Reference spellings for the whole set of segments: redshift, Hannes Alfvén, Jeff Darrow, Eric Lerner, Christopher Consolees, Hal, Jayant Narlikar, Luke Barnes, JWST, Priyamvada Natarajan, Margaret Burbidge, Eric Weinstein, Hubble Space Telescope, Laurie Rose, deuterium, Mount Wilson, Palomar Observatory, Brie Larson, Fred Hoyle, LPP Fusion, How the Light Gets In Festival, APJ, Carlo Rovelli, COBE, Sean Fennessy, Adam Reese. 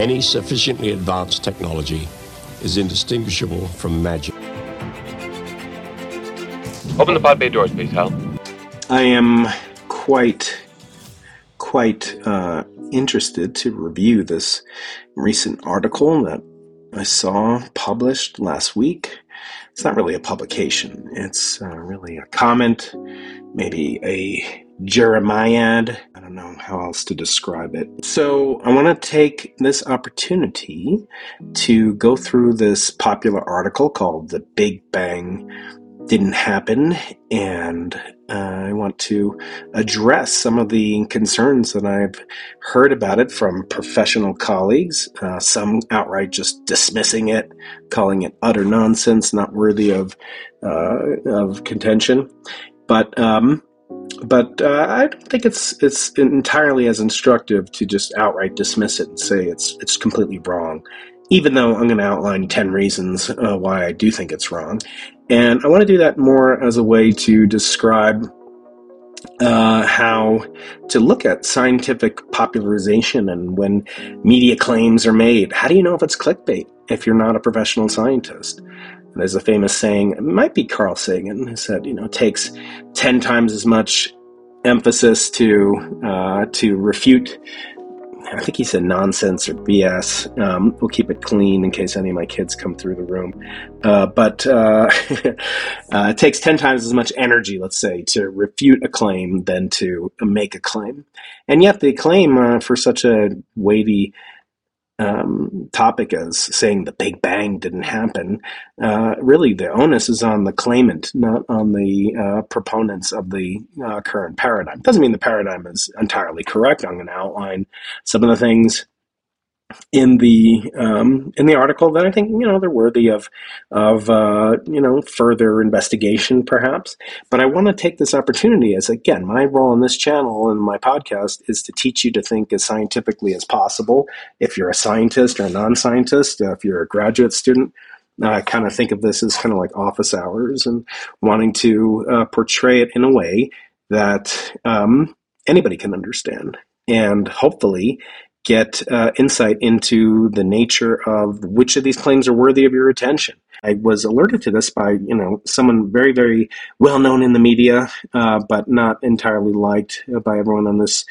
Any sufficiently advanced technology is indistinguishable from magic. Open the pod bay doors, please, Hal. I am quite interested to review this recent article that I saw published last week. It's not really a publication. It's really a comment, maybe a jeremiad. I don't know how else to describe it. So I want to take this opportunity to go through this popular article called The Big Bang Didn't Happen, and I want to address some of the concerns that I've heard about it from professional colleagues, some outright just dismissing it, calling it utter nonsense, not worthy of contention. But I don't think it's entirely as instructive to just outright dismiss it and say it's completely wrong, even though I'm going to outline 10 reasons why I do think it's wrong. And I want to do that more as a way to describe how to look at scientific popularization and when media claims are made. How do you know if it's clickbait if you're not a professional scientist? There's a famous saying, it might be Carl Sagan, who said, it takes 10 times as much emphasis to refute, I think he said, nonsense or BS. We'll keep it clean in case any of my kids come through the room. It takes 10 times as much energy, let's say, to refute a claim than to make a claim. And yet the claim for such a weighty topic as saying the Big Bang didn't happen, really the onus is on the claimant, not on the proponents of the current paradigm. Doesn't mean the paradigm is entirely correct. I'm going to outline some of the things in the article that I think, they're worthy of further investigation perhaps. But I want to take this opportunity as, again, my role on this channel and my podcast is to teach you to think as scientifically as possible. If you're a scientist or a non-scientist, if you're a graduate student, I kind of think of this as kind of like office hours and wanting to portray it in a way that anybody can understand and hopefully get insight into the nature of which of these claims are worthy of your attention. I was alerted to this by, someone very, very well known in the media, but not entirely liked by everyone on this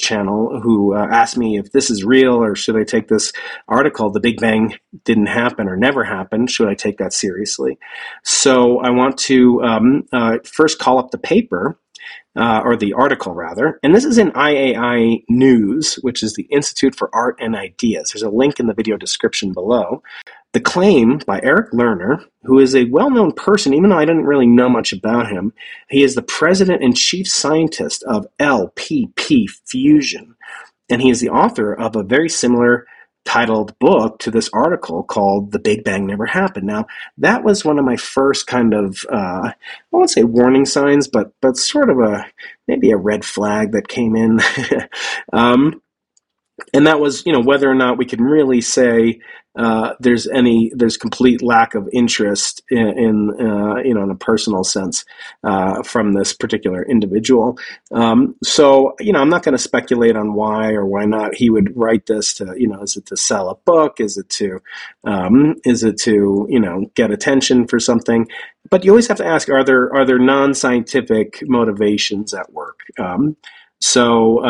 channel, who asked me if this is real or should I take this article, The Big Bang Didn't Happen or Never Happened, should I take that seriously? So I want to first call up the paper. Or the article, rather. And this is in IAI News, which is the Institute for Art and Ideas. There's a link in the video description below. The claim by Eric Lerner, who is a well-known person, even though I didn't really know much about him. He is the president and chief scientist of LPP Fusion. And he is the author of a very similar titled book to this article called The Big Bang Never Happened. Now, that was one of my first kind of, I won't say warning signs, but sort of maybe a red flag that came in. And that was, whether or not we can really say there's complete lack of interest in a personal sense from this particular individual. I'm not going to speculate on why or why not he would write this to, is it to sell a book? Is it to get attention for something? But you always have to ask, are there non-scientific motivations at work? So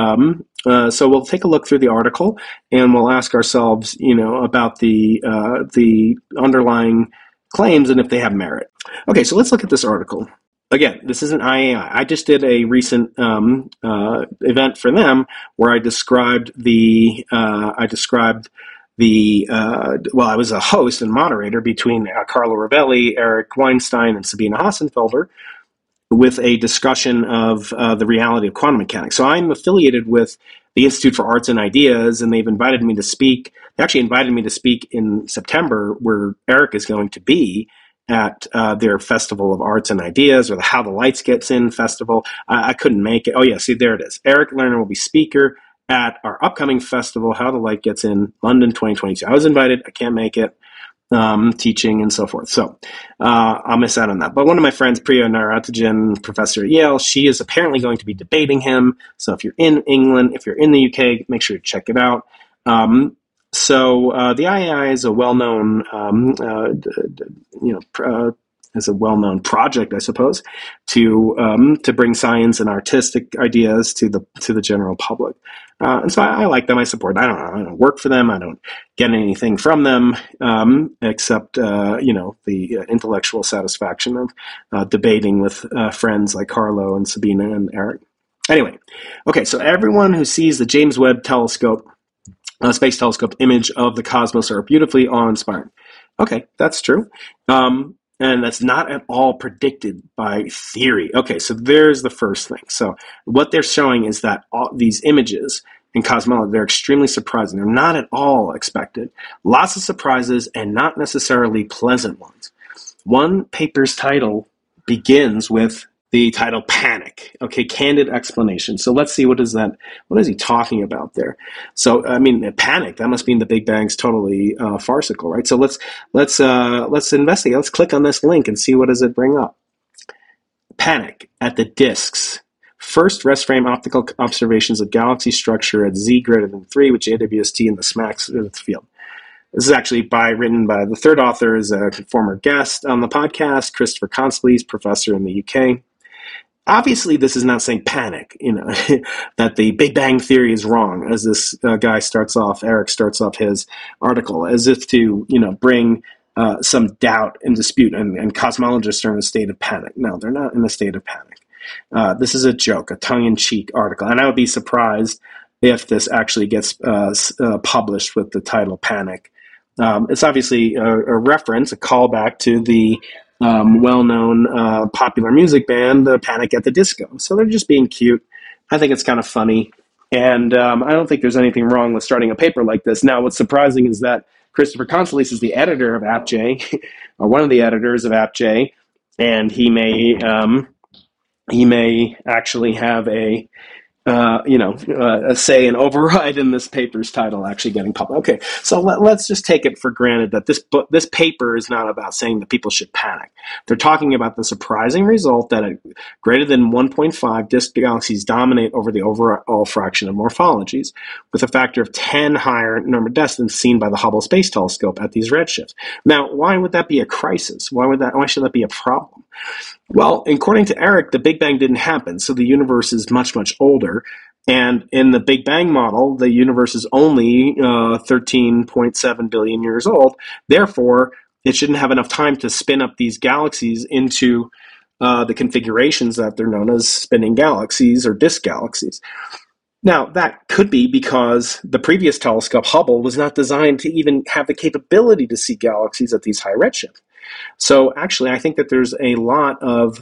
we'll take a look through the article and we'll ask ourselves, about the underlying claims and if they have merit. Okay, so let's look at this article. Again, this isn't IAI. I just did a recent event for them where I described I was a host and moderator between Carlo Rovelli, Eric Weinstein, and Sabina Hassenfelder, with a discussion of the reality of quantum mechanics. So I'm affiliated with the Institute for Arts and Ideas, and they've invited me to speak. They actually invited me to speak in September, where Eric is going to be at their Festival of Arts and Ideas, or the How the Light Gets In Festival. I couldn't make it. Oh, yeah, see, there it is. Eric Lerner will be speaker at our upcoming festival, How the Light Gets In, London 2022. I was invited. I can't make it. Teaching and so forth. So I'll miss out on that. But one of my friends, Priyamvada Natarajan, professor at Yale, she is apparently going to be debating him. So if you're in England, if you're in the UK, make sure you check it out. So the IAI is a well-known, is a well-known project, I suppose, to bring science and artistic ideas to the general public. And so I like them. I support them. I don't work for them. I don't get anything from them except the intellectual satisfaction of debating with friends like Carlo and Sabina and Eric. Anyway, okay. So everyone who sees the James Webb Space Telescope image of the cosmos are beautifully awe-inspiring. Okay, that's true. And that's not at all predicted by theory. Okay, so there's the first thing. So what they're showing is that all these images in cosmology, they're extremely surprising. They're not at all expected. Lots of surprises and not necessarily pleasant ones. One paper's title begins with the title Panic. Okay, candid explanation. So let's see, what is he talking about there? So, I mean, panic, that must mean the Big Bang's totally farcical, right? So let's investigate. Let's click on this link and see what does it bring up. Panic at the disks. First rest frame optical observations of galaxy structure at Z greater than 3 with JWST in the Smack field. This is actually written by the third author, is a former guest on the podcast, Christopher Consolees, professor in the UK. Obviously, this is not saying panic, that the Big Bang Theory is wrong, as this Eric starts off his article, as if to, bring some doubt and dispute, and cosmologists are in a state of panic. No, they're not in a state of panic. This is a joke, a tongue-in-cheek article, and I would be surprised if this actually gets published with the title Panic. It's obviously a reference, a callback to the well-known popular music band, Panic at the Disco. So they're just being cute. I think it's kind of funny. And I don't think there's anything wrong with starting a paper like this. Now, what's surprising is that Christopher Consolees is the editor of APJ, or one of the editors of APJ, and he may actually have a say and override in this paper's title actually getting published. Okay, so let's just take it for granted that this paper is not about saying that people should panic. They're talking about the surprising result that at greater than 1.5, disk galaxies dominate over the overall fraction of morphologies, with a factor of 10 higher number distance seen by the Hubble Space Telescope at these redshifts. Now, why would that be a crisis? Why should that be a problem? Well, according to Eric, the Big Bang didn't happen, so the universe is much, much older. And in the Big Bang model, the universe is only 13.7 billion years old. Therefore, it shouldn't have enough time to spin up these galaxies into the configurations that they're known as spinning galaxies or disk galaxies. Now, that could be because the previous telescope, Hubble, was not designed to even have the capability to see galaxies at these high redshifts. So actually, I think that there's a lot of,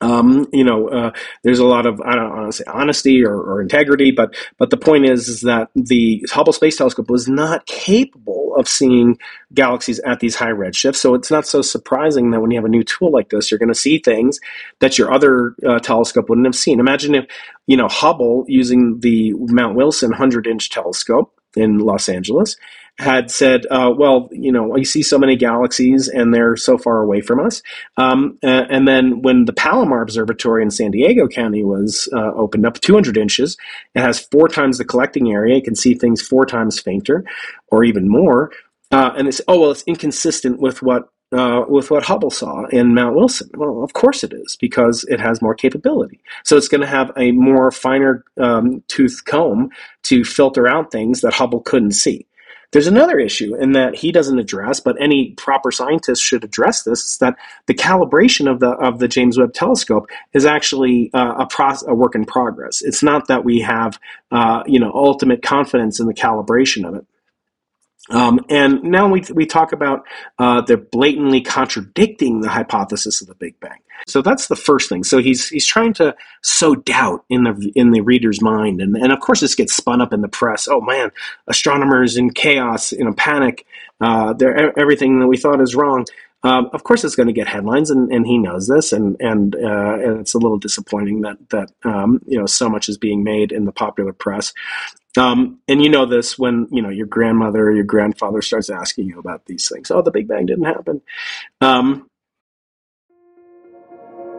I don't want to say honesty or integrity, but the point is that the Hubble Space Telescope was not capable of seeing galaxies at these high redshifts. So it's not so surprising that when you have a new tool like this, you're going to see things that your other telescope wouldn't have seen. Imagine if, Hubble, using the Mount Wilson 100-inch telescope in Los Angeles, had said, I see so many galaxies and they're so far away from us. And then when the Palomar Observatory in San Diego County was opened up, 200 inches, it has 4 times the collecting area. You can see things 4 times fainter or even more. And it's inconsistent with what Hubble saw in Mount Wilson. Well, of course it is, because it has more capability. So it's going to have a more finer tooth comb to filter out things that Hubble couldn't see. There's another issue in that he doesn't address, but any proper scientist should address this, is that the calibration of the James Webb Telescope is actually a work in progress. It's not that we have ultimate confidence in the calibration of it. And now we talk about they're blatantly contradicting the hypothesis of the Big Bang. So that's the first thing. So he's trying to sow doubt in the reader's mind, and of course this gets spun up in the press. Oh man, astronomers in chaos, in a panic. Everything that we thought is wrong. Of course it's going to get headlines, and he knows this, and it's a little disappointing that so much is being made in the popular press. And you know this when, your grandmother or your grandfather starts asking you about these things. Oh, the Big Bang didn't happen.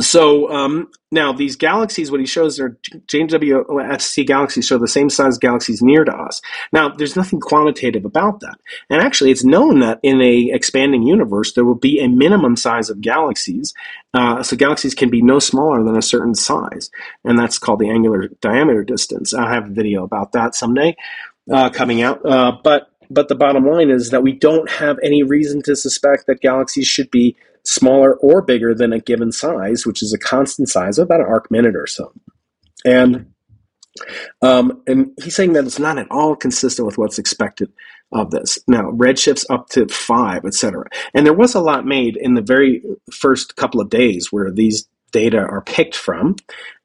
So now these galaxies, what he shows are JWST galaxies, show the same size galaxies near to us. Now, there's nothing quantitative about that. And actually, it's known that in an expanding universe, there will be a minimum size of galaxies. So galaxies can be no smaller than a certain size. And that's called the angular diameter distance. I'll have a video about that someday coming out. But the bottom line is that we don't have any reason to suspect that galaxies should be smaller or bigger than a given size, which is a constant size of about an arc minute or so. And he's saying that it's not at all consistent with what's expected of this. Now, redshifts up to 5, etc. And there was a lot made in the very first couple of days where these data are picked from.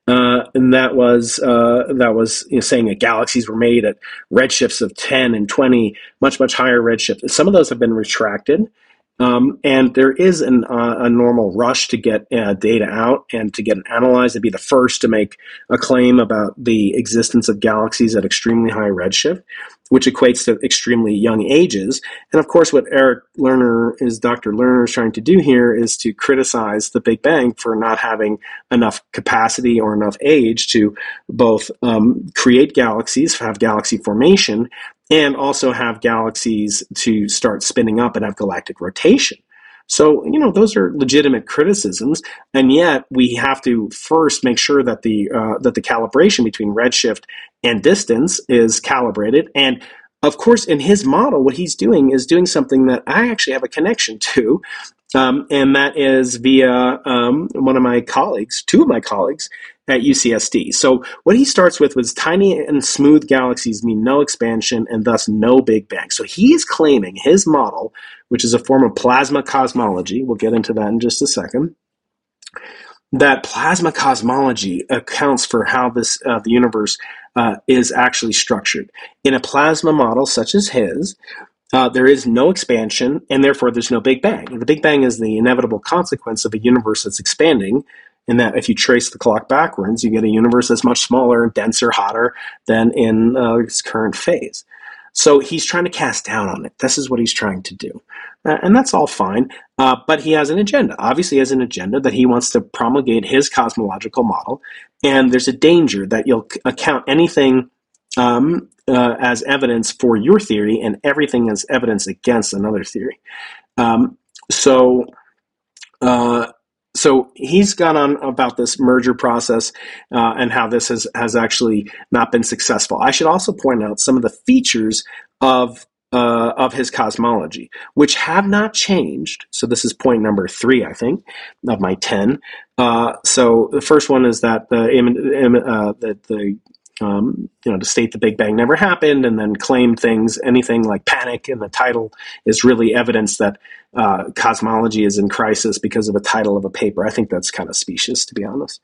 And that was saying that galaxies were made at redshifts of 10 and 20, much, much higher redshift. Some of those have been retracted. And there is a normal rush to get data out and to get it analyzed and be the first to make a claim about the existence of galaxies at extremely high redshift, which equates to extremely young ages. And of course, what Dr. Lerner is trying to do here is to criticize the Big Bang for not having enough capacity or enough age to both create galaxies, have galaxy formation, and also have galaxies to start spinning up and have galactic rotation. So, those are legitimate criticisms, and yet we have to first make sure that the calibration between redshift and distance is calibrated. And of course, in his model, what he's doing is doing something that I actually have a connection to, and that is via two of my colleagues at UCSD. So what he starts with was tiny and smooth galaxies mean no expansion and thus no Big Bang. So he's claiming his model, which is a form of plasma cosmology, we'll get into that in just a second, that plasma cosmology accounts for how this the universe is actually structured. In a plasma model such as his, there is no expansion, and therefore there's no Big Bang. And the Big Bang is the inevitable consequence of a universe that's expanding, in that if you trace the clock backwards, you get a universe that's much smaller, denser, hotter than in its current phase. So he's trying to cast doubt on it. This is what he's trying to do. And that's all fine, but he has an agenda. Obviously, he has an agenda that he wants to promulgate his cosmological model, and there's a danger that you'll account anything as evidence for your theory and everything as evidence against another theory. So he's gone on about this merger process and how this has actually not been successful. I should also point out some of the features of his cosmology, which have not changed. So this is point number 3, I think, of my 10. So the first one is that to state the Big Bang never happened and then claim things, anything like panic in the title is really evidence that cosmology is in crisis because of a title of a paper. I think that's kind of specious, to be honest.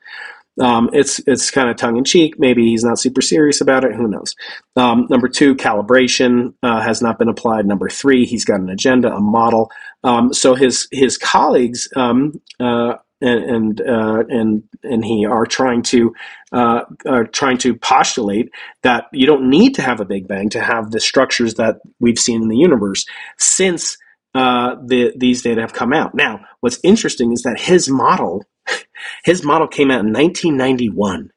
It's kind of tongue-in-cheek. Maybe he's not super serious about it. Who knows? Number 2, calibration has not been applied. Number 3, he's got an agenda, a model. So his colleagues and he are trying to postulate that you don't need to have a Big Bang to have the structures that we've seen in the universe since these data have come out. Now, what's interesting is that his model came out in 1991,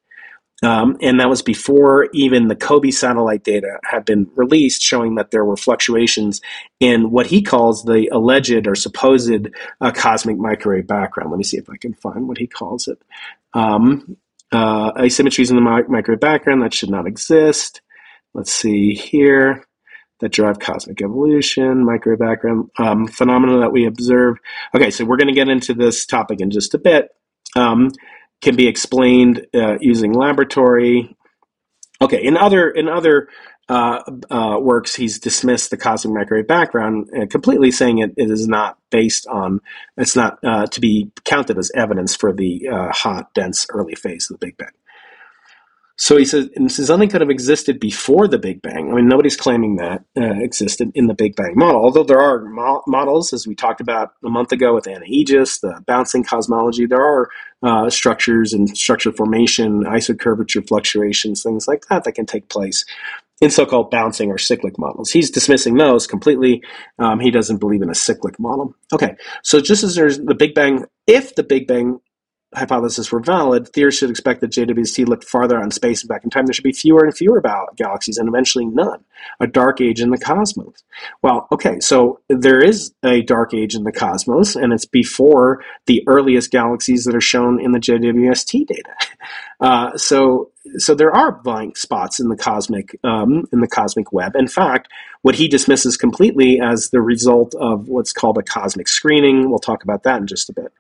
and that was before even the COBE satellite data had been released, showing that there were fluctuations in what he calls the alleged or supposed cosmic microwave background. Let me see if I can find what he calls it. Asymmetries in the microwave background that should not exist. Let's see here. That drive cosmic evolution, microwave background, phenomena that we observe. Okay, so we're going to get into this topic in just a bit. Can be explained using laboratory. Okay, in other works, he's dismissed the cosmic microwave background completely, saying it is not based on, it's not to be counted as evidence for the hot, dense, early phase of the Big Bang. So he says, and since nothing could have existed before the Big Bang, I mean, nobody's claiming that existed in the Big Bang model, although there are models, as we talked about a month ago with Anna Aegis, the bouncing cosmology, there are structures and structure formation, isocurvature fluctuations, things like that that can take place in so-called bouncing or cyclic models. He's dismissing those completely. He doesn't believe in a cyclic model. Okay, so just as there's the Big Bang, if the Big Bang hypothesis were valid, theorists should expect that JWST looked farther on space and back in time. There should be fewer and fewer galaxies and eventually none. A dark age in the cosmos. Well, okay, so there is a dark age in the cosmos, and it's before the earliest galaxies that are shown in the JWST data. So there are blank spots in the cosmic web. In fact, what he dismisses completely as the result of what's called a cosmic screening. We'll talk about that in just a bit.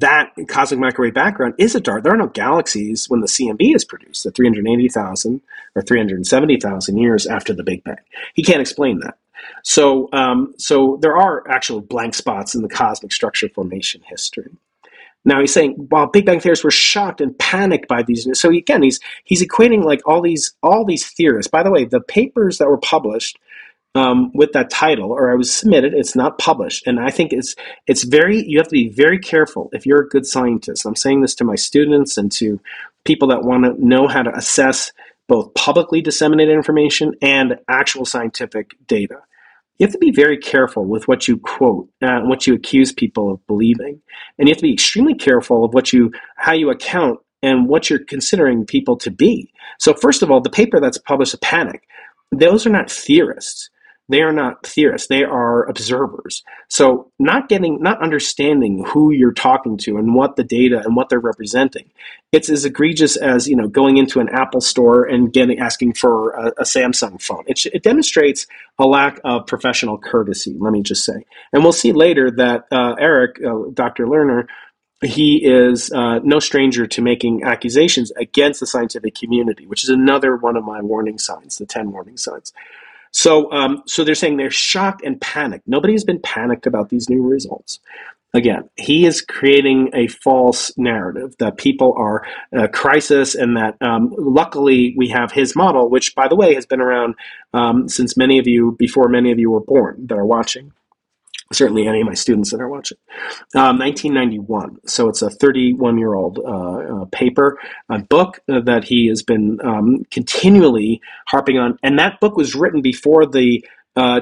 That cosmic microwave background is a dark. There are no galaxies when the CMB is produced at 380,000 or 370,000 years after the Big Bang. He can't explain that. So there are actual blank spots in the cosmic structure formation history. Now he's saying, while Big Bang theorists were shocked and panicked by these, so again he's equating like all these theorists. By the way, the papers that were published with that title, or I was submitted, it's not published. And I think it's very, you have to be very careful if you're a good scientist. I'm saying this to my students and to people that want to know how to assess both publicly disseminated information and actual scientific data. You have to be very careful with what you quote and what you accuse people of believing. And you have to be extremely careful of how you account and what you're considering people to be. So first of all, the paper that's published, Panic, those are not theorists. They are not theorists. They are observers. So not understanding who you're talking to and what the data and what they're representing. It's as egregious as, going into an Apple store and asking for a Samsung phone. It demonstrates a lack of professional courtesy, let me just say. And we'll see later that Eric, Dr. Lerner, he is no stranger to making accusations against the scientific community, which is another one of my warning signs, the 10 warning signs. So they're saying they're shocked and panicked. Nobody's been panicked about these new results. Again, he is creating a false narrative that people are a crisis and that luckily we have his model, which, by the way, has been around since many of you were born that are watching. Certainly any of my students that are watching. 1991, so it's a 31-year-old paper, a book that he has been continually harping on. And that book was written before the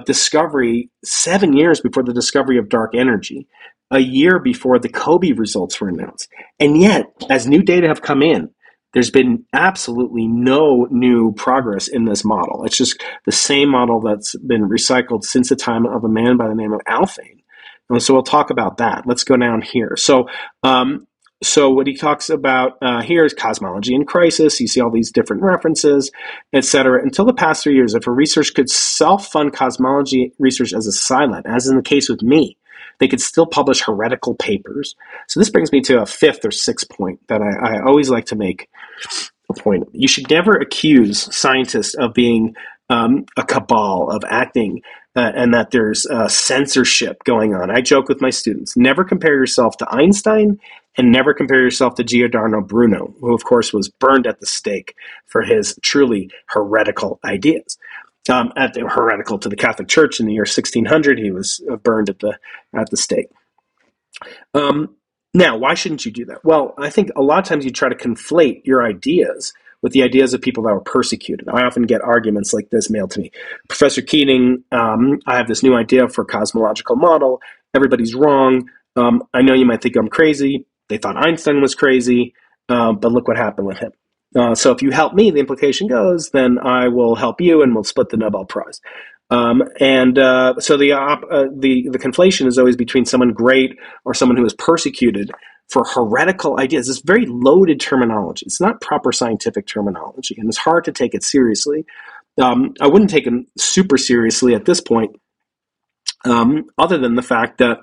discovery, 7 years before the discovery of dark energy, a year before the COBE results were announced. And yet, as new data have come in, there's been absolutely no new progress in this model. It's just the same model that's been recycled since the time of a man by the name of Alfvén. And so we'll talk about that. Let's go down here. So what he talks about here is cosmology in crisis. You see all these different references, et cetera. Until the past 3 years, if a researcher could self-fund cosmology research as a silent, as in the case with me, they could still publish heretical papers. So this brings me to a fifth or sixth point that I always like to make a point of. You should never accuse scientists of being a cabal, of acting, and that there's censorship going on. I joke with my students, never compare yourself to Einstein and never compare yourself to Giordano Bruno, who of course was burned at the stake for his truly heretical ideas. Heretical to the Catholic Church in the year 1600, he was burned at the stake. Now, why shouldn't you do that? Well, I think a lot of times you try to conflate your ideas with the ideas of people that were persecuted. I often get arguments like this mailed to me. Professor Keating, I have this new idea for a cosmological model. Everybody's wrong. I know you might think I'm crazy. They thought Einstein was crazy, but look what happened with him. So if you help me, the implication goes, then I will help you and we'll split the Nobel Prize. So the conflation is always between someone great or someone who is persecuted for heretical ideas. It's very loaded terminology. It's not proper scientific terminology, and it's hard to take it seriously. I wouldn't take it super seriously at this point. Other than the fact that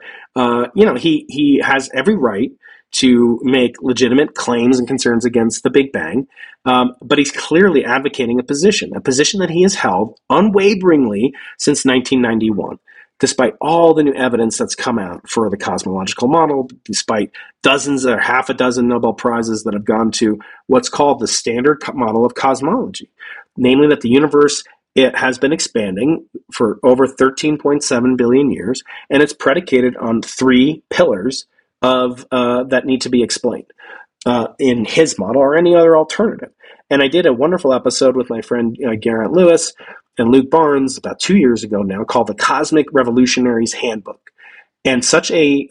he has every right to make legitimate claims and concerns against the Big Bang, but he's clearly advocating a position that he has held unwaveringly since 1991, despite all the new evidence that's come out for the cosmological model, despite dozens or half a dozen Nobel Prizes that have gone to what's called the standard model of cosmology, namely that the universe it has been expanding for over 13.7 billion years, and it's predicated on three pillars of that need to be explained in his model or any other alternative. And I did a wonderful episode with my friend Garrett Lewis and Luke Barnes about 2 years ago now called The Cosmic Revolutionary's Handbook. And such a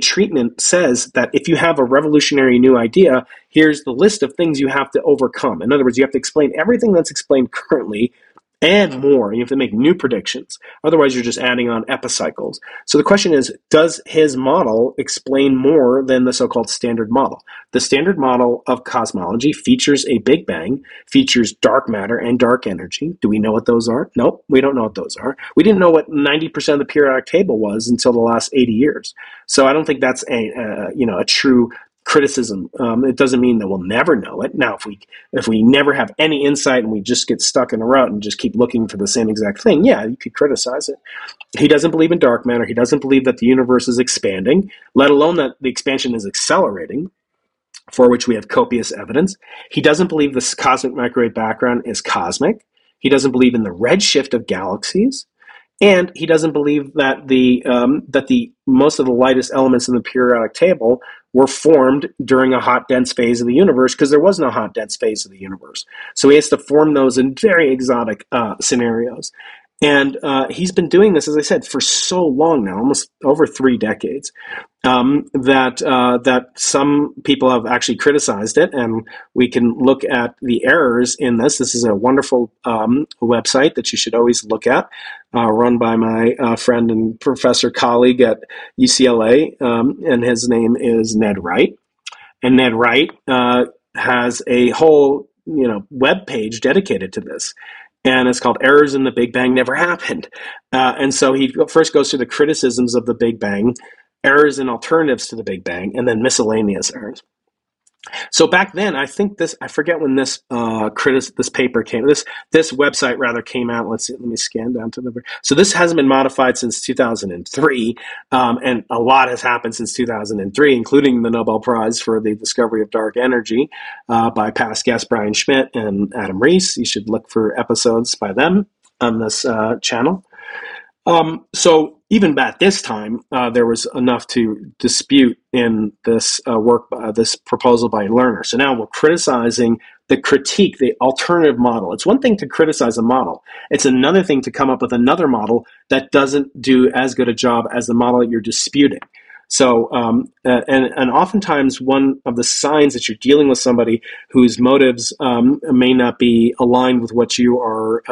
treatment says that if you have a revolutionary new idea, here's the list of things you have to overcome. In other words, you have to explain everything that's explained currently and more. You have to make new predictions. Otherwise, you're just adding on epicycles. So the question is, does his model explain more than the so-called standard model? The standard model of cosmology features a Big Bang, features dark matter and dark energy. Do we know what those are? Nope, we don't know what those are. We didn't know what 90% of the periodic table was until the last 80 years. So I don't think that's a true criticism. It doesn't mean that we'll never know it. Now, if we never have any insight and we just get stuck in a rut and just keep looking for the same exact thing, yeah, you could criticize it. He doesn't believe in dark matter. He doesn't believe that the universe is expanding, let alone that the expansion is accelerating, for which we have copious evidence. He doesn't believe this cosmic microwave background is cosmic. He doesn't believe in the redshift of galaxies. And he doesn't believe that the most of the lightest elements in the periodic table were formed during a hot, dense phase of the universe, because there was no hot, dense phase of the universe. So he has to form those in very exotic scenarios. And he's been doing this, as I said, for so long now, almost over 3 decades, that some people have actually criticized it. And we can look at the errors in this. This is a wonderful website that you should always look at, run by my friend and professor colleague at UCLA, and his name is Ned Wright. And Ned Wright has a whole web page dedicated to this. And it's called Errors in the Big Bang Never Happened. And so he first goes through the criticisms of the Big Bang, errors and alternatives to the Big Bang, and then miscellaneous errors. So back then, I think I forget when this website rather came out. Let's see, let me scan down to the, so this hasn't been modified since 2003. And a lot has happened since 2003, including the Nobel Prize for the discovery of dark energy by past guests, Brian Schmidt and Adam Reese. You should look for episodes by them on this channel. So even at this time, there was enough to dispute in this this proposal by Lerner. So now we're criticizing the critique, the alternative model. It's one thing to criticize a model. It's another thing to come up with another model that doesn't do as good a job as the model you're disputing. So, and oftentimes one of the signs that you're dealing with somebody whose motives may not be aligned with what you are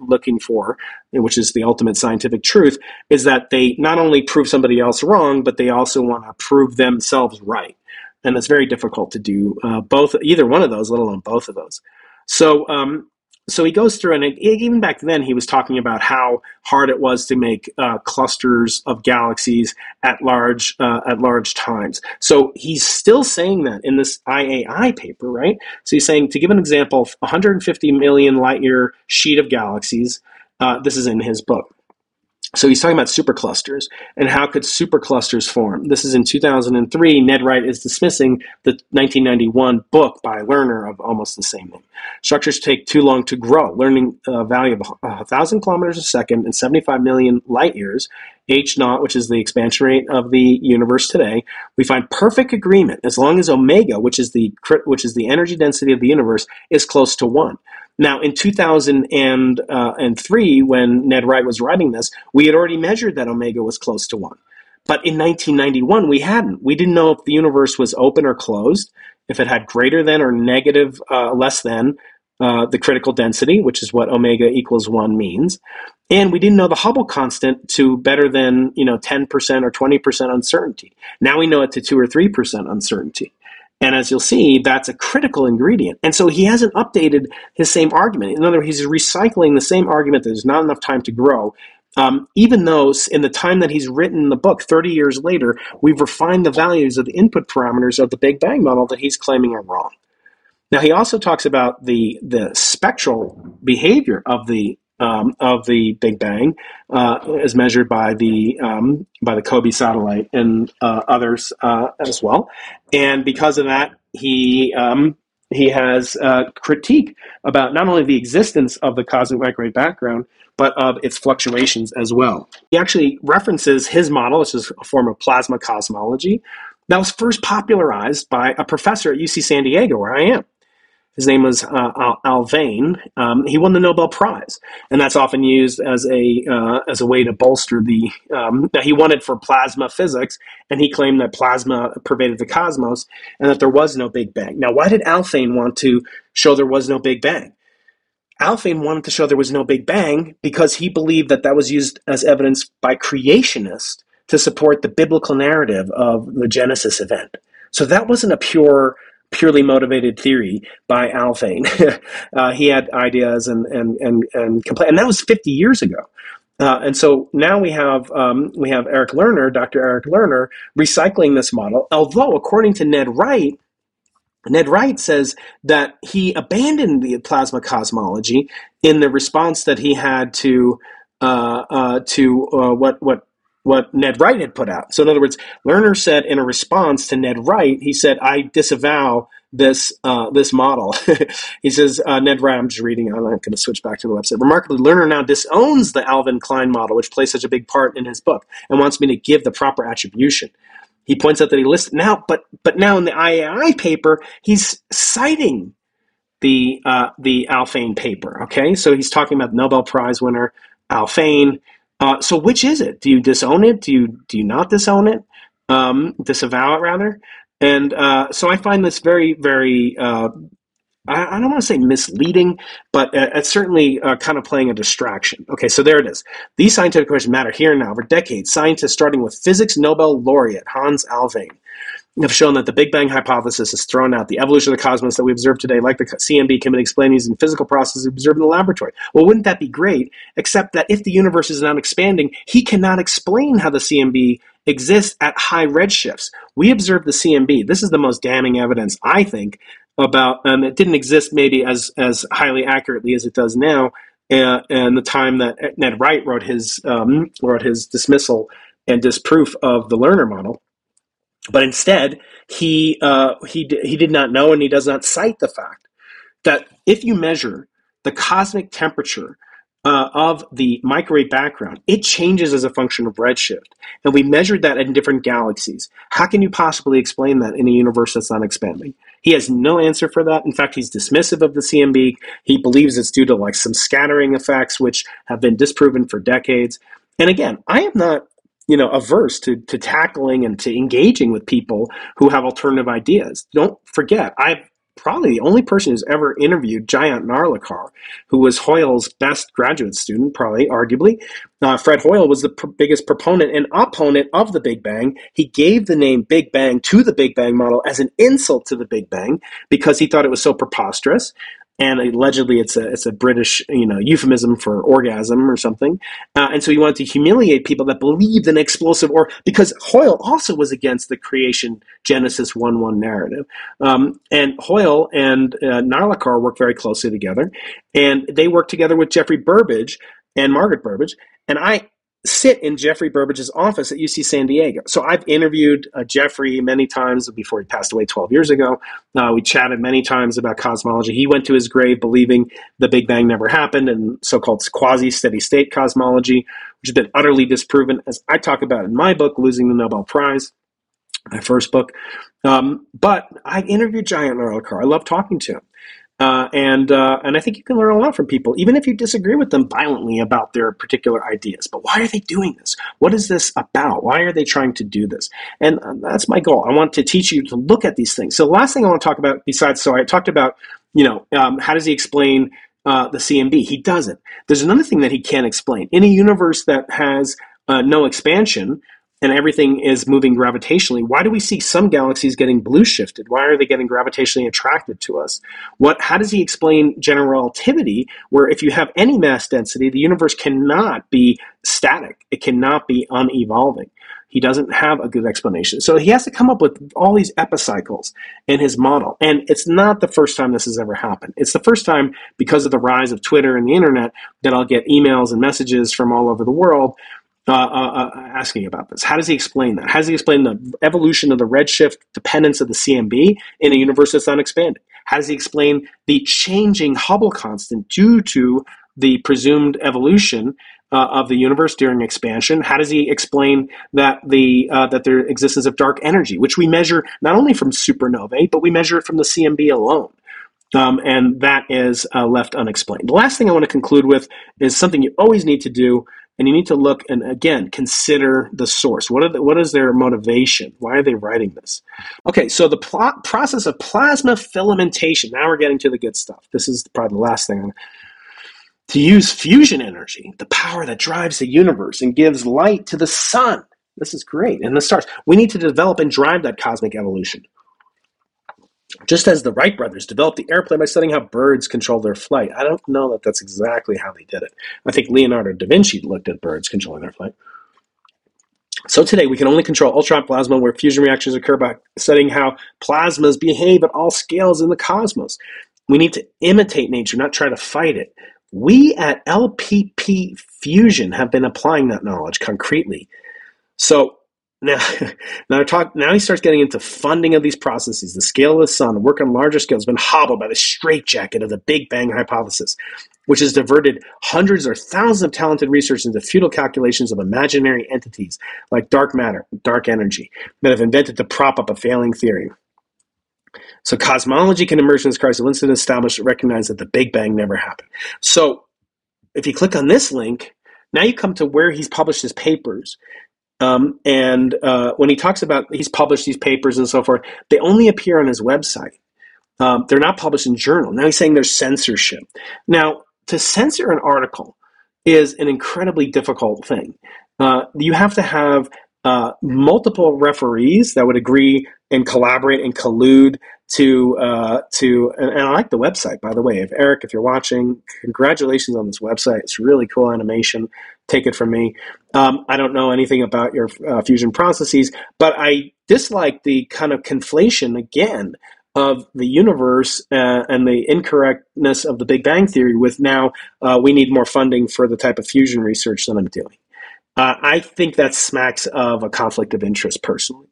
looking for, which is the ultimate scientific truth, is that they not only prove somebody else wrong, but they also want to prove themselves right. And it's very difficult to do either one of those, let alone both of those. So, so he goes through, and even back then he was talking about how hard it was to make clusters of galaxies at large times. So he's still saying that in this IAI paper, right? So he's saying, to give an example, 150 million light year sheet of galaxies, this is in his book. So he's talking about superclusters and how could superclusters form. This is in 2003. Ned Wright is dismissing the 1991 book by Lerner of almost the same name. Structures take too long to grow. Learning value of 1,000 kilometers a second and 75 million light years, H0, which is the expansion rate of the universe today, we find perfect agreement as long as omega, which is the energy density of the universe, is close to 1. Now, in 2003, when Ned Wright was writing this, we had already measured that omega was close to 1. But in 1991, we hadn't. We didn't know if the universe was open or closed, if it had greater than or negative, less than the critical density, which is what omega equals 1 means. And we didn't know the Hubble constant to better than 10% or 20% uncertainty. Now we know it to 2 or 3% uncertainty. And as you'll see, that's a critical ingredient. And so he hasn't updated his same argument. In other words, he's recycling the same argument that there's not enough time to grow Even though in the time that he's written the book, 30 years later, we've refined the values of the input parameters of the Big Bang model that he's claiming are wrong. Now, he also talks about the spectral behavior of the Big Bang as measured by the COBE satellite and others as well. And because of that, he has a critique about not only the existence of the cosmic microwave background, but of its fluctuations as well. He actually references his model, which is a form of plasma cosmology, that was first popularized by a professor at UC San Diego, where I am. His name was Alfvén. He won the Nobel Prize, and that's often used as a way to bolster the that he won it for plasma physics, and he claimed that plasma pervaded the cosmos and that there was no Big Bang. Now, why did Alfvén want to show there was no Big Bang? Alfvén wanted to show there was no Big Bang because he believed that that was used as evidence by creationists to support the biblical narrative of the Genesis event. So that wasn't a purely motivated theory by Alfvén. He had ideas and complaints, and that was 50 years ago. And so now we have Eric Lerner, Dr. Eric Lerner, recycling this model. Although, according to Ned Wright says that he abandoned the plasma cosmology in the response that he had to what Ned Wright had put out. So in other words, Lerner said in a response to Ned Wright, he said, I disavow this model. He says, Ned Wright, I'm just reading, I'm going to switch back to the website. Remarkably, Lerner now disowns the Alvin Klein model, which plays such a big part in his book, and wants me to give the proper attribution. He points out that he lists now, but now in the IAI paper, he's citing the Alfvén paper, okay? So he's talking about Nobel Prize winner Alfvén. So which is it? Do you disown it? Do you not disown it? Disavow it, rather? And so I find this very, very, I don't want to say misleading, but it's certainly kind of playing a distraction. Okay, so there it is. These scientific questions matter here and now. For decades, scientists, starting with physics Nobel laureate Hannes Alfvén, have shown that the Big Bang hypothesis is thrown out. The evolution of the cosmos that we observe today, like the CMB, can be explained using physical processes observed in the laboratory. Well, wouldn't that be great? Except that if the universe is not expanding, he cannot explain how the CMB exists at high redshifts. We observe the CMB. This is the most damning evidence, I think, about it didn't exist maybe as highly accurately as it does now, and the time that Ned Wright wrote his dismissal and disproof of the Lerner model. But instead, he did not know, and he does not cite the fact that if you measure the cosmic temperature of the microwave background, it changes as a function of redshift. And we measured that in different galaxies. How can you possibly explain that in a universe that's not expanding? He has no answer for that. In fact, he's dismissive of the CMB. He believes it's due to like some scattering effects, which have been disproven for decades. And again, I am not averse to tackling and to engaging with people who have alternative ideas. Don't forget, I'm probably the only person who's ever interviewed Jayant Narlikar, who was Hoyle's best graduate student, probably, arguably. Fred Hoyle was the biggest proponent and opponent of the Big Bang. He gave the name Big Bang to the Big Bang model as an insult to the Big Bang because he thought it was so preposterous. And allegedly, it's a British euphemism for orgasm or something, and so he wanted to humiliate people that believed in explosive or because Hoyle also was against the creation Genesis 1-1 narrative, and Hoyle and Narlikar worked very closely together, and they worked together with Jeffrey Burbidge and Margaret Burbidge, and I sit in Jeffrey Burbidge's office at UC San Diego. So I've interviewed Jeffrey many times before he passed away 12 years ago. We chatted many times about cosmology. He went to his grave believing the Big Bang never happened and so-called quasi-steady-state cosmology, which has been utterly disproven, as I talk about in my book, Losing the Nobel Prize, my first book. But I interviewed Jayant Narlikar. I love talking to him. And I think you can learn a lot from people, even if you disagree with them violently about their particular ideas. But why are they doing this? What is this about? Why are they trying to do this? And that's my goal. I want to teach you to look at these things. So the last thing I want to talk about besides, so I talked about, how does he explain the CMB? He doesn't. There's another thing that he can't explain. In a universe that has no expansion, and everything is moving gravitationally, why do we see some galaxies getting blue shifted? Why are they getting gravitationally attracted to us? How does he explain general relativity, where if you have any mass density, the universe cannot be static, it cannot be unevolving? He doesn't have a good explanation. So he has to come up with all these epicycles in his model. And it's not the first time this has ever happened. It's the first time, because of the rise of Twitter and the internet, that I'll get emails and messages from all over the world asking about this. How does he explain that? How does he explain the evolution of the redshift dependence of the CMB in a universe that's not expanding? How does he explain the changing Hubble constant due to the presumed evolution of the universe during expansion? How does he explain that the existence of dark energy, which we measure not only from supernovae, but we measure it from the CMB alone? And that is left unexplained. The last thing I want to conclude with is something you always need to do, and you need to look and, again, consider the source. What is their motivation? Why are they writing this? Okay, so the process of plasma filamentation. Now we're getting to the good stuff. This is probably the last thing. To use fusion energy, the power that drives the universe and gives light to the sun. This is great. And the stars. We need to develop and drive that cosmic evolution. Just as the Wright brothers developed the airplane by studying how birds control their flight. I don't know that that's exactly how they did it. I think Leonardo da Vinci looked at birds controlling their flight. So today we can only control ultron plasma, where fusion reactions occur, by studying how plasmas behave at all scales in the cosmos. We need to imitate nature, not try to fight it. We at LPP Fusion have been applying that knowledge concretely. So now he starts getting into funding of these processes. The scale of the sun, the work on larger scale, has been hobbled by the straitjacket of the Big Bang hypothesis, which has diverted hundreds or thousands of talented researchers into futile calculations of imaginary entities like dark matter, dark energy, that have invented to prop up a failing theory. So cosmology can emerge from this crisis once it is established and recognized that the Big Bang never happened. So if you click on this link, now you come to where he's published his papers. When he talks about he's published these papers and so forth, they only appear on his website. They're not published in journal. Now he's saying there's censorship. Now, to censor an article is an incredibly difficult thing. You have to have multiple referees that would agree and collaborate and collude and I like the website, by the way. If you're watching, congratulations on this website. It's really cool animation. Take it from me. I don't know anything about your fusion processes, but I dislike the kind of conflation, again, of the universe and the incorrectness of the Big Bang Theory with now we need more funding for the type of fusion research that I'm doing. I think that smacks of a conflict of interest personally.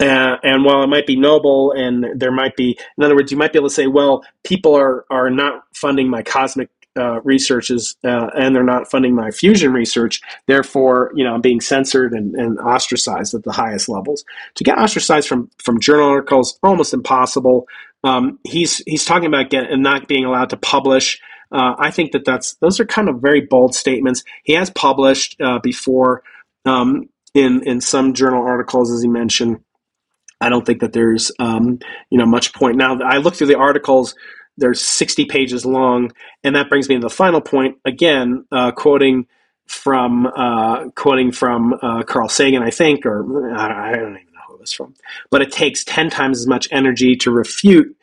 And while it might be noble, and there might be, in other words, you might be able to say, well, people are not funding my cosmic researches, and they're not funding my fusion research. Therefore, I'm being censored and ostracized at the highest levels. To get ostracized from journal articles, almost impossible. He's talking about not being allowed to publish. I think those are kind of very bold statements. He has published before in some journal articles, as he mentioned. I don't think that there's much point. Now, I look through the articles. They're 60 pages long, and that brings me to the final point. Again, quoting from Carl Sagan, I think, or I don't even know who it was from. But it takes 10 times as much energy to refute.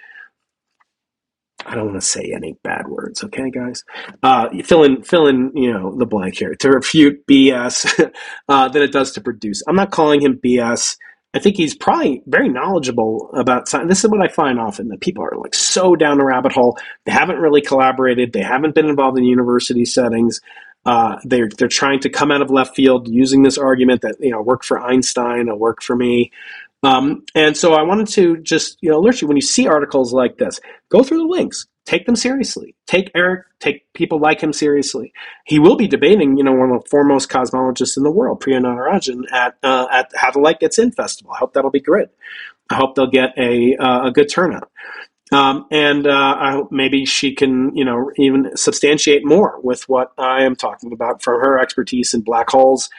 I don't want to say any bad words, okay, guys? Fill in, the blank here. To refute BS than it does to produce. I'm not calling him BS. I think he's probably very knowledgeable about science. This is what I find often, that people are so down the rabbit hole. They haven't really collaborated. They haven't been involved in university settings. They're trying to come out of left field using this argument that, worked for Einstein, it worked for me. And so I wanted to just, alert you when you see articles like this, go through the links, take them seriously, take Eric, take people like him seriously. He will be debating, one of the foremost cosmologists in the world, Priyamvada Natarajan, at How the Light Gets In Festival. I hope that'll be great. I hope they'll get a good turnout. I hope maybe she can, even substantiate more with what I am talking about from her expertise in black holes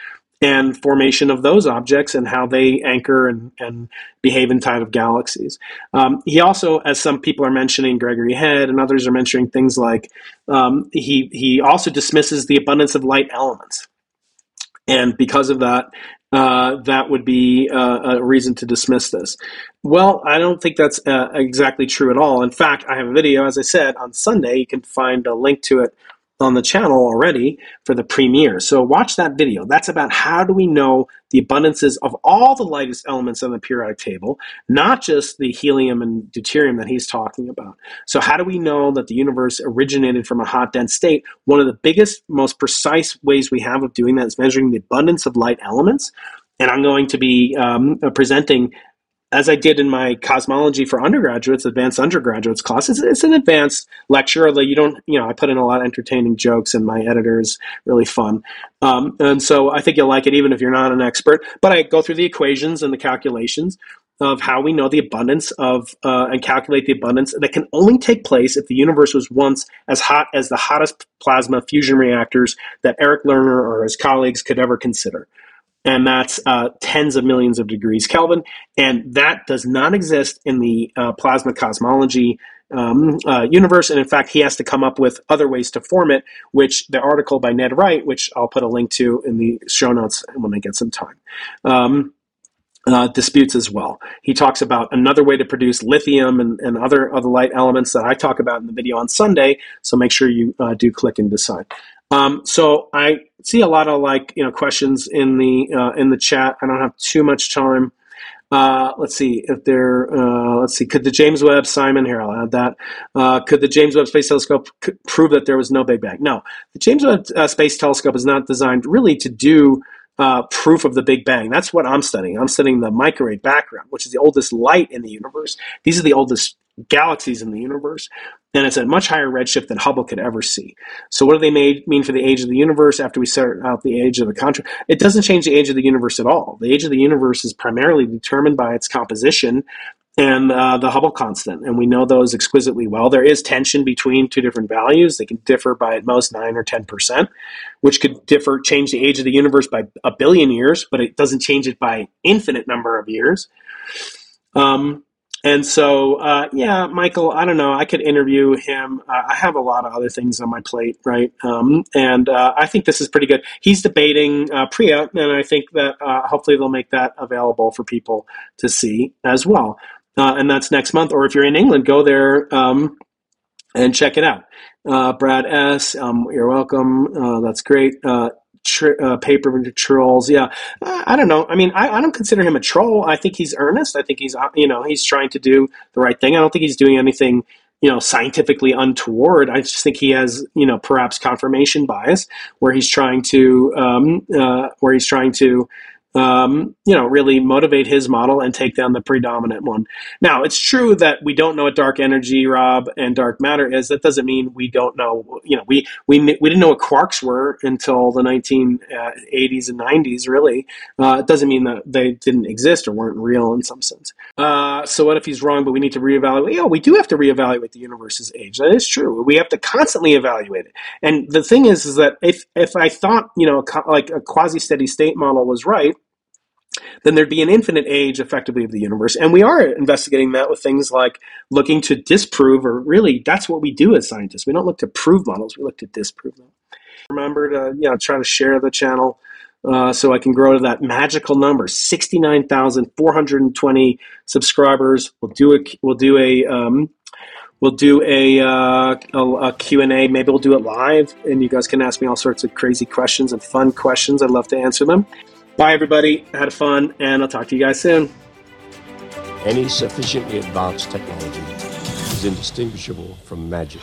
and formation of those objects and how they anchor and behave inside of galaxies. He also, as some people are mentioning, Gregory Head and others are mentioning things like, he also dismisses the abundance of light elements. And because of that, that would be a reason to dismiss this. Well, I don't think that's exactly true at all. In fact, I have a video, as I said, on Sunday. You can find a link to it on the channel already for the premiere. So watch that video. That's about how do we know the abundances of all the lightest elements on the periodic table, not just the helium and deuterium that he's talking about. So how do we know that the universe originated from a hot, dense state? One of the biggest, most precise ways we have of doing that is measuring the abundance of light elements. And I'm going to be presenting, as I did in my cosmology for undergraduates, advanced undergraduates class. It's an advanced lecture, although I put in a lot of entertaining jokes and my editor is really fun. And so I think you'll like it even if you're not an expert. But I go through the equations and the calculations of how we know the abundance of and calculate the abundance that can only take place if the universe was once as hot as the hottest plasma fusion reactors that Eric Lerner or his colleagues could ever consider. And that's tens of millions of degrees Kelvin. And that does not exist in the plasma cosmology universe. And in fact, he has to come up with other ways to form it, which the article by Ned Wright, which I'll put a link to in the show notes when I get some time, disputes as well. He talks about another way to produce lithium and other light elements that I talk about in the video on Sunday. So make sure you do click and decide. So I see a lot of questions in the chat. I don't have too much time. Let's see if they're, could the James Webb, Simon here, I'll add that. Could the James Webb Space Telescope prove that there was no Big Bang? No, the James Webb Space Telescope is not designed really to do proof of the Big Bang. That's what I'm studying. I'm studying the microwave background, which is the oldest light in the universe. These are the oldest galaxies in the universe, and it's at much higher redshift than Hubble could ever see. So what do they mean for the age of the universe after we set out the age of the contract? It doesn't change the age of the universe at all. The age of the universe is primarily determined by its composition and the Hubble constant, and we know those exquisitely well. There is tension between two different values. They can differ by at most 9 or 10%, which could change the age of the universe by a billion years, but it doesn't change it by infinite number of years. And so, yeah, Michael, I don't know. I could interview him. I have a lot of other things on my plate, right? And I think this is pretty good. He's debating Priya, and I think that hopefully they'll make that available for people to see as well. And that's next month. Or if you're in England, go there and check it out. Brad S., you're welcome. That's great. Paper trolls. Yeah. I don't know. I mean, I don't consider him a troll. I think he's earnest. I think he's, he's trying to do the right thing. I don't think he's doing anything, scientifically untoward. I just think he has, perhaps confirmation bias where he's trying to, really motivate his model and take down the predominant one. Now, it's true that we don't know what dark energy, Rob, and dark matter is. That doesn't mean we don't know. We didn't know what quarks were until the 1980s and 90s, really. It doesn't mean that they didn't exist or weren't real in some sense. So what if he's wrong, but we need to reevaluate? We do have to reevaluate the universe's age. That is true. We have to constantly evaluate it. And the thing is that if I thought, a quasi-steady state model was right, then there'd be an infinite age, effectively, of the universe. And we are investigating that with things like looking to disprove, or really, that's what we do as scientists. We don't look to prove models, we look to disprove them. Remember to try to share the channel so I can grow to that magical number, 69,420 subscribers. We'll do a Q&A. Maybe we'll do it live, and you guys can ask me all sorts of crazy questions and fun questions. I'd love to answer them. Bye, everybody. I had fun, and I'll talk to you guys soon. Any sufficiently advanced technology is indistinguishable from magic.